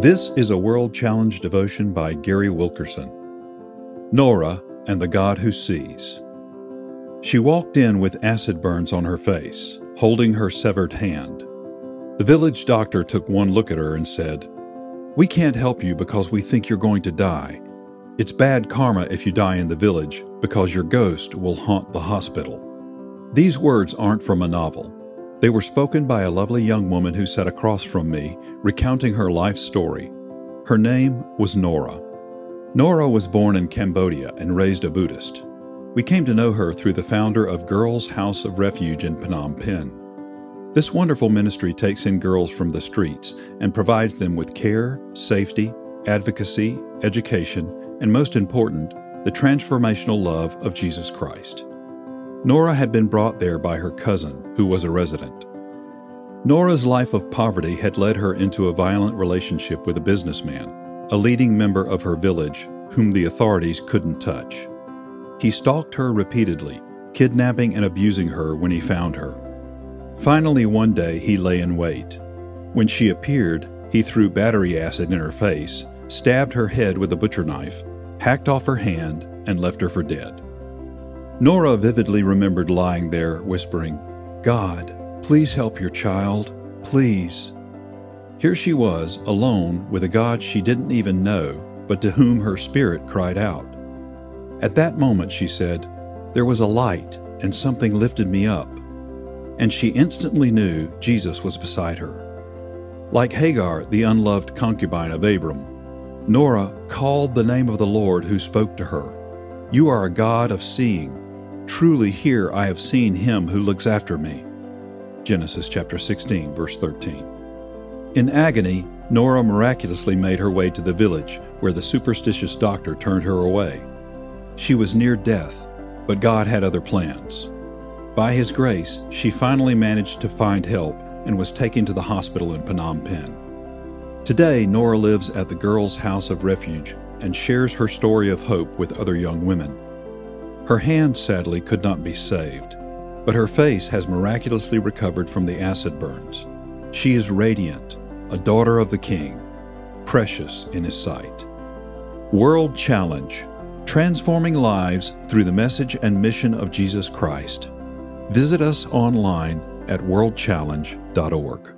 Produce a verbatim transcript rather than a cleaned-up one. This is a World Challenge devotion by Gary Wilkerson. Nora and the God Who Sees. She walked in with acid burns on her face, holding her severed hand. The village doctor took one look at her and said, "We can't help you because we think you're going to die. It's bad karma if you die in the village because your ghost will haunt the hospital." These words aren't from a novel. They were spoken by a lovely young woman who sat across from me, recounting her life story. Her name was Nora. Nora was born in Cambodia and raised a Buddhist. We came to know her through the founder of Girls House of Refuge in Phnom Penh. This wonderful ministry takes in girls from the streets and provides them with care, safety, advocacy, education, and most important, the transformational love of Jesus Christ. Nora had been brought there by her cousin, who was a resident. Nora's life of poverty had led her into a violent relationship with a businessman, a leading member of her village, whom the authorities couldn't touch. He stalked her repeatedly, kidnapping and abusing her when he found her. Finally, one day, he lay in wait. When she appeared, he threw battery acid in her face, stabbed her head with a butcher knife, hacked off her hand, and left her for dead. Nora vividly remembered lying there, whispering, "God, please help your child, please." Here she was, alone with a God she didn't even know, but to whom her spirit cried out. At that moment, she said, "There was a light, and something lifted me up." And she instantly knew Jesus was beside her. Like Hagar, the unloved concubine of Abram, Nora called the name of the Lord who spoke to her. "You are a God of seeing. Truly here I have seen him who looks after me." Genesis chapter sixteen, verse thirteen. In agony, Nora miraculously made her way to the village where the superstitious doctor turned her away. She was near death, but God had other plans. By his grace, she finally managed to find help and was taken to the hospital in Phnom Penh. Today, Nora lives at the Girls' House of Refuge and shares her story of hope with other young women. Her hand, sadly, could not be saved, but her face has miraculously recovered from the acid burns. She is radiant, a daughter of the King, precious in his sight. World Challenge, transforming lives through the message and mission of Jesus Christ. Visit us online at world challenge dot org.